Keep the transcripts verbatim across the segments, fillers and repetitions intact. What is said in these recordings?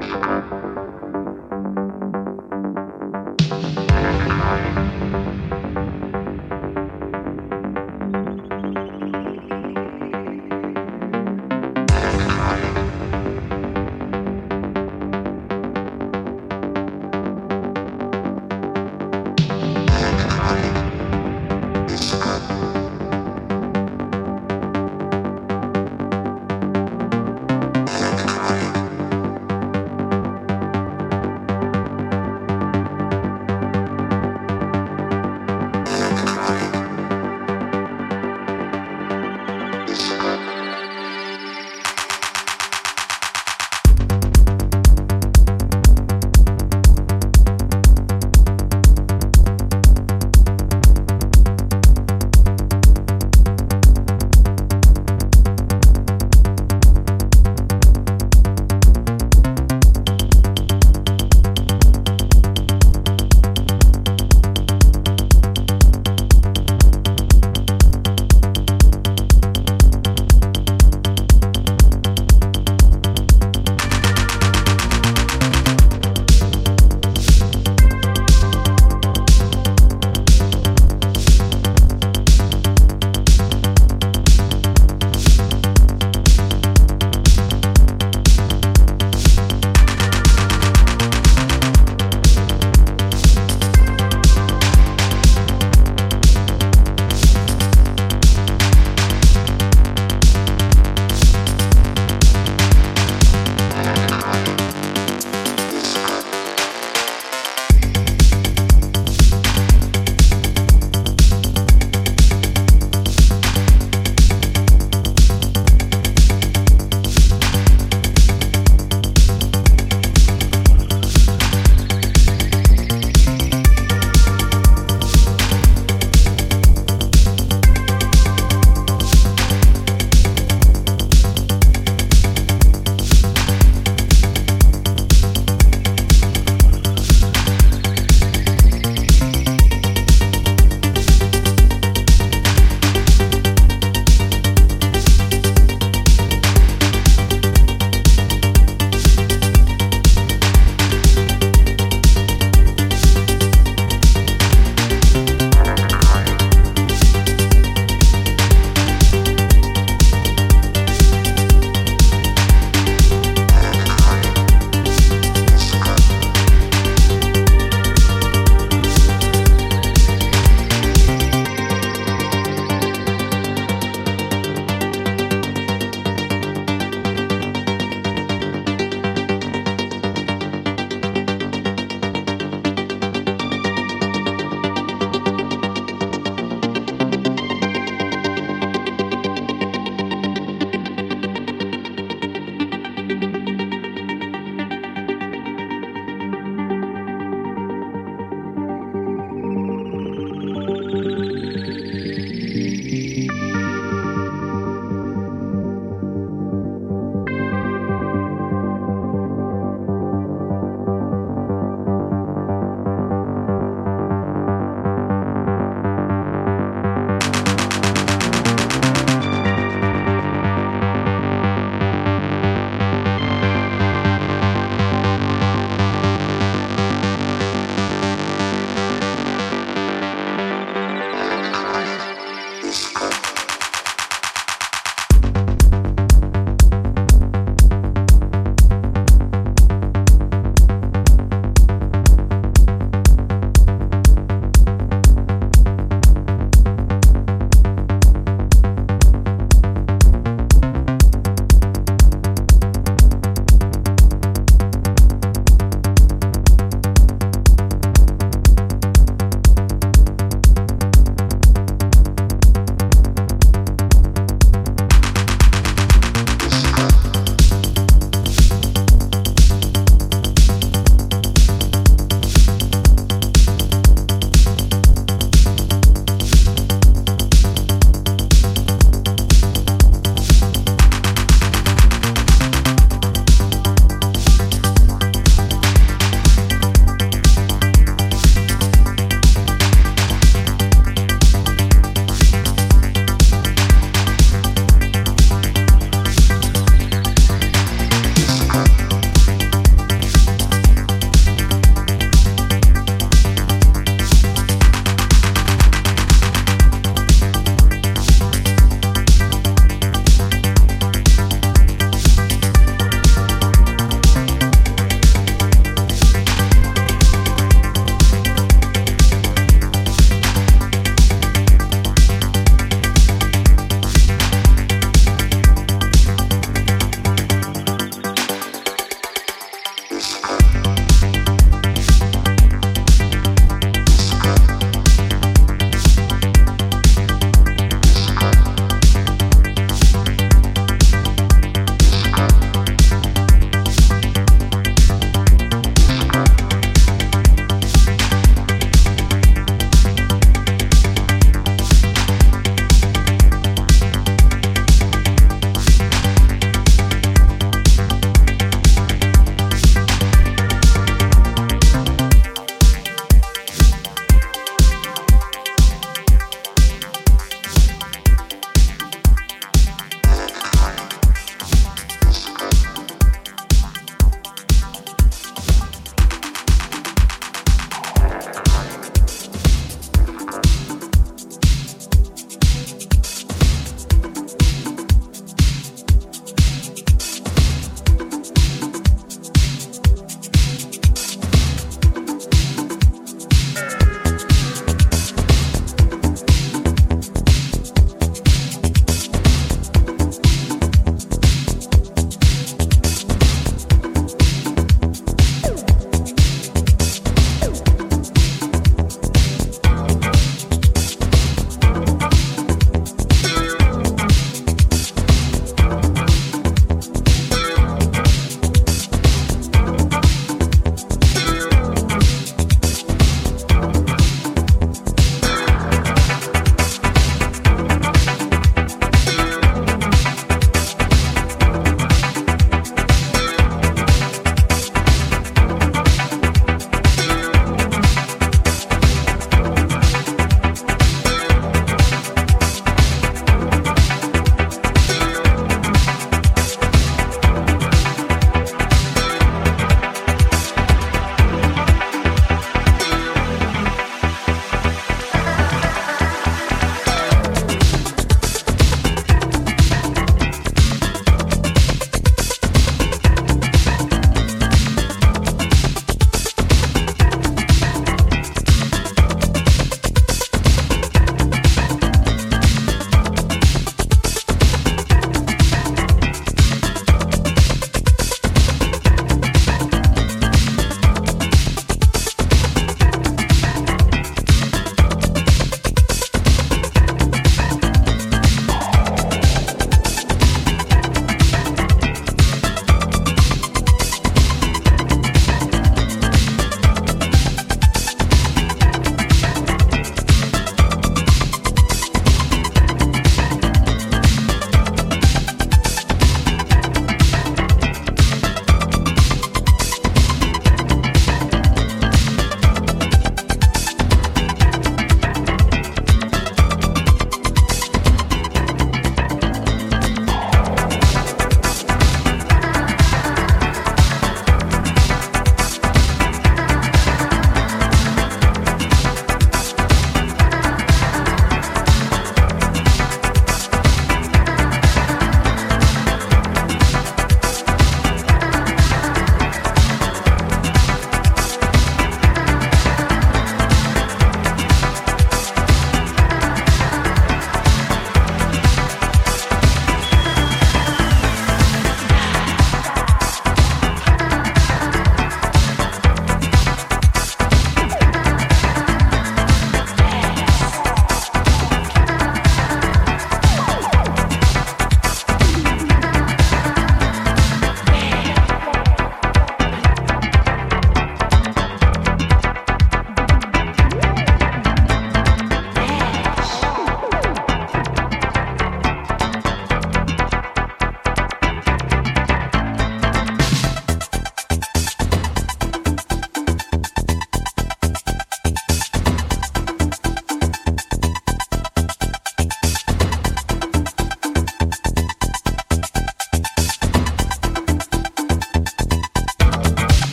Thank you.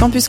Campus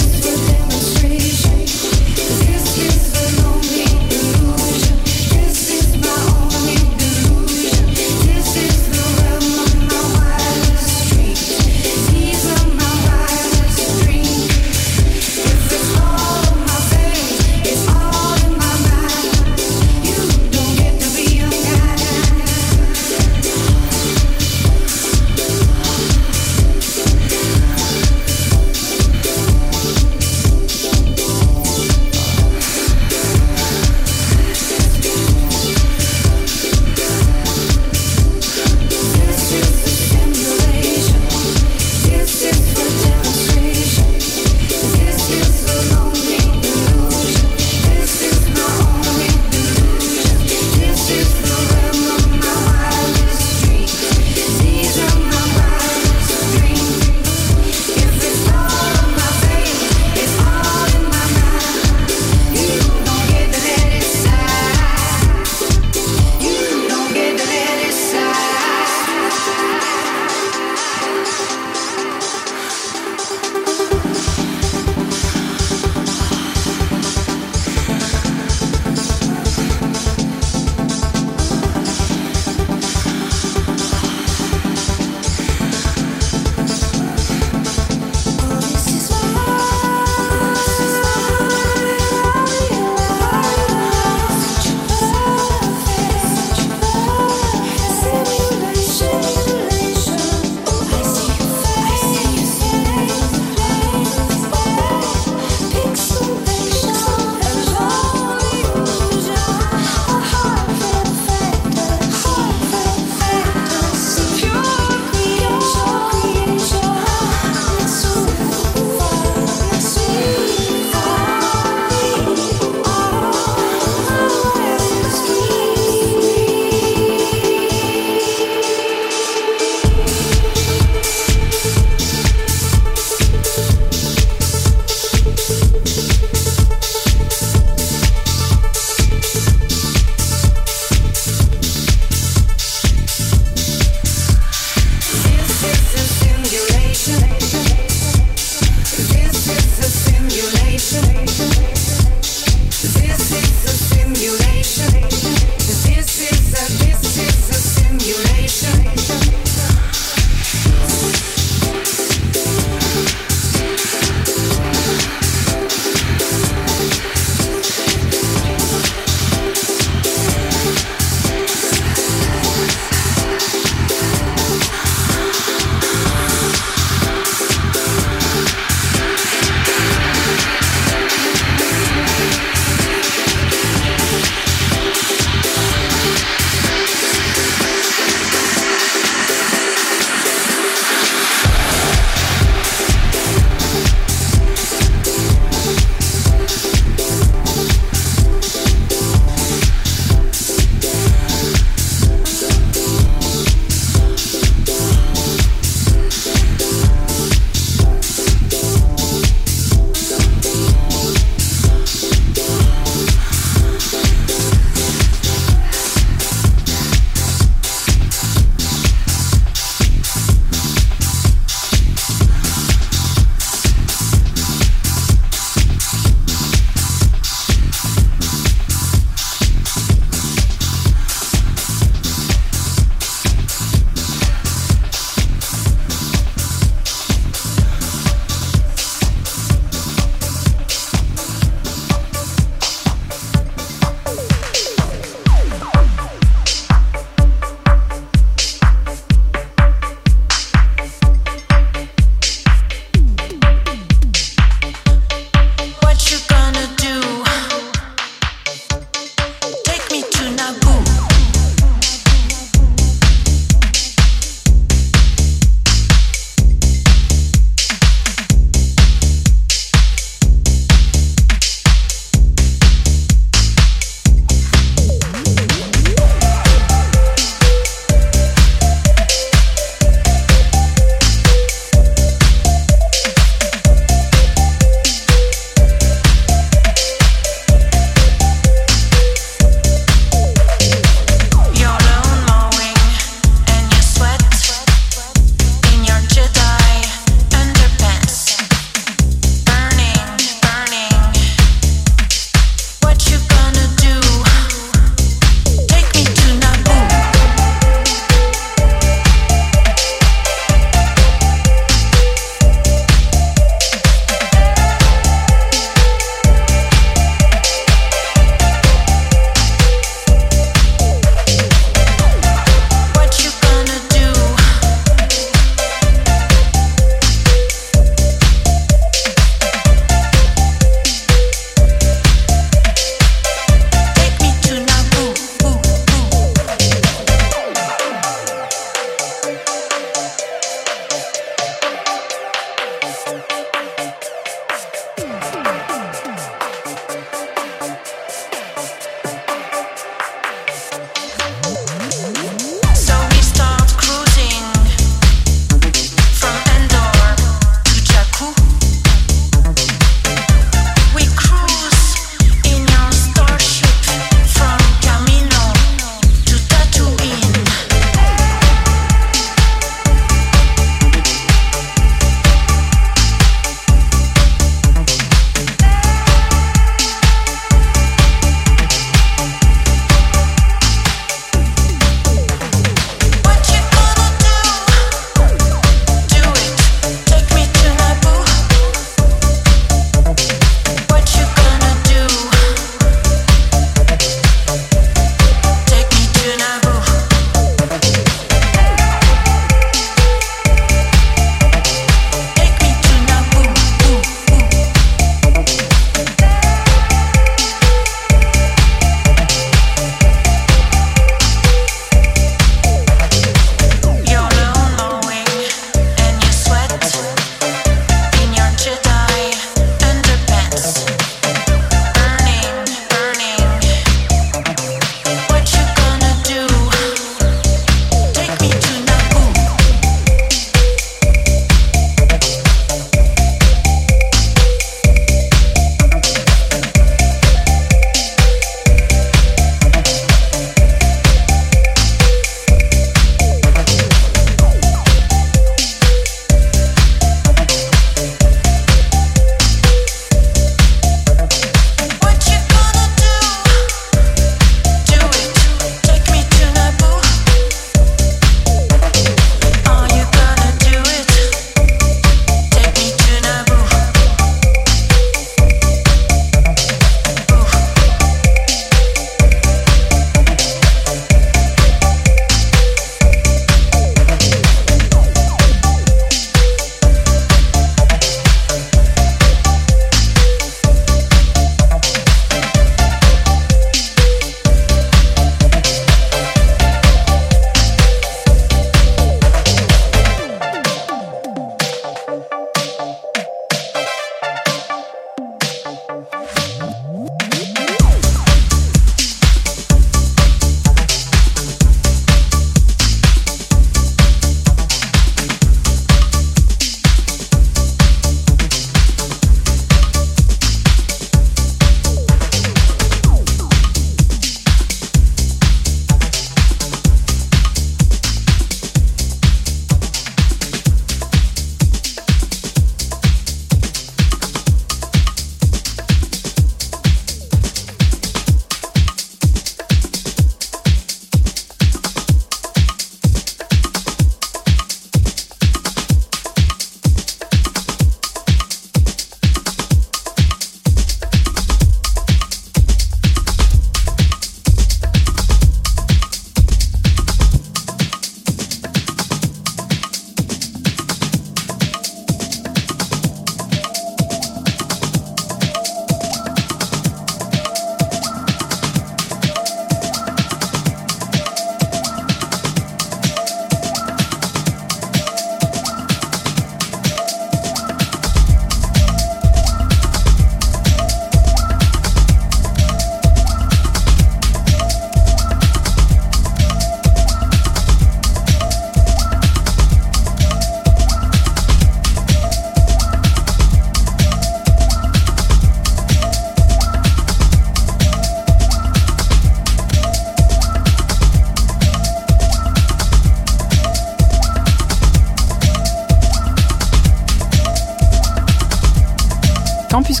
Campus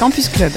Campus Club.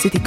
C'était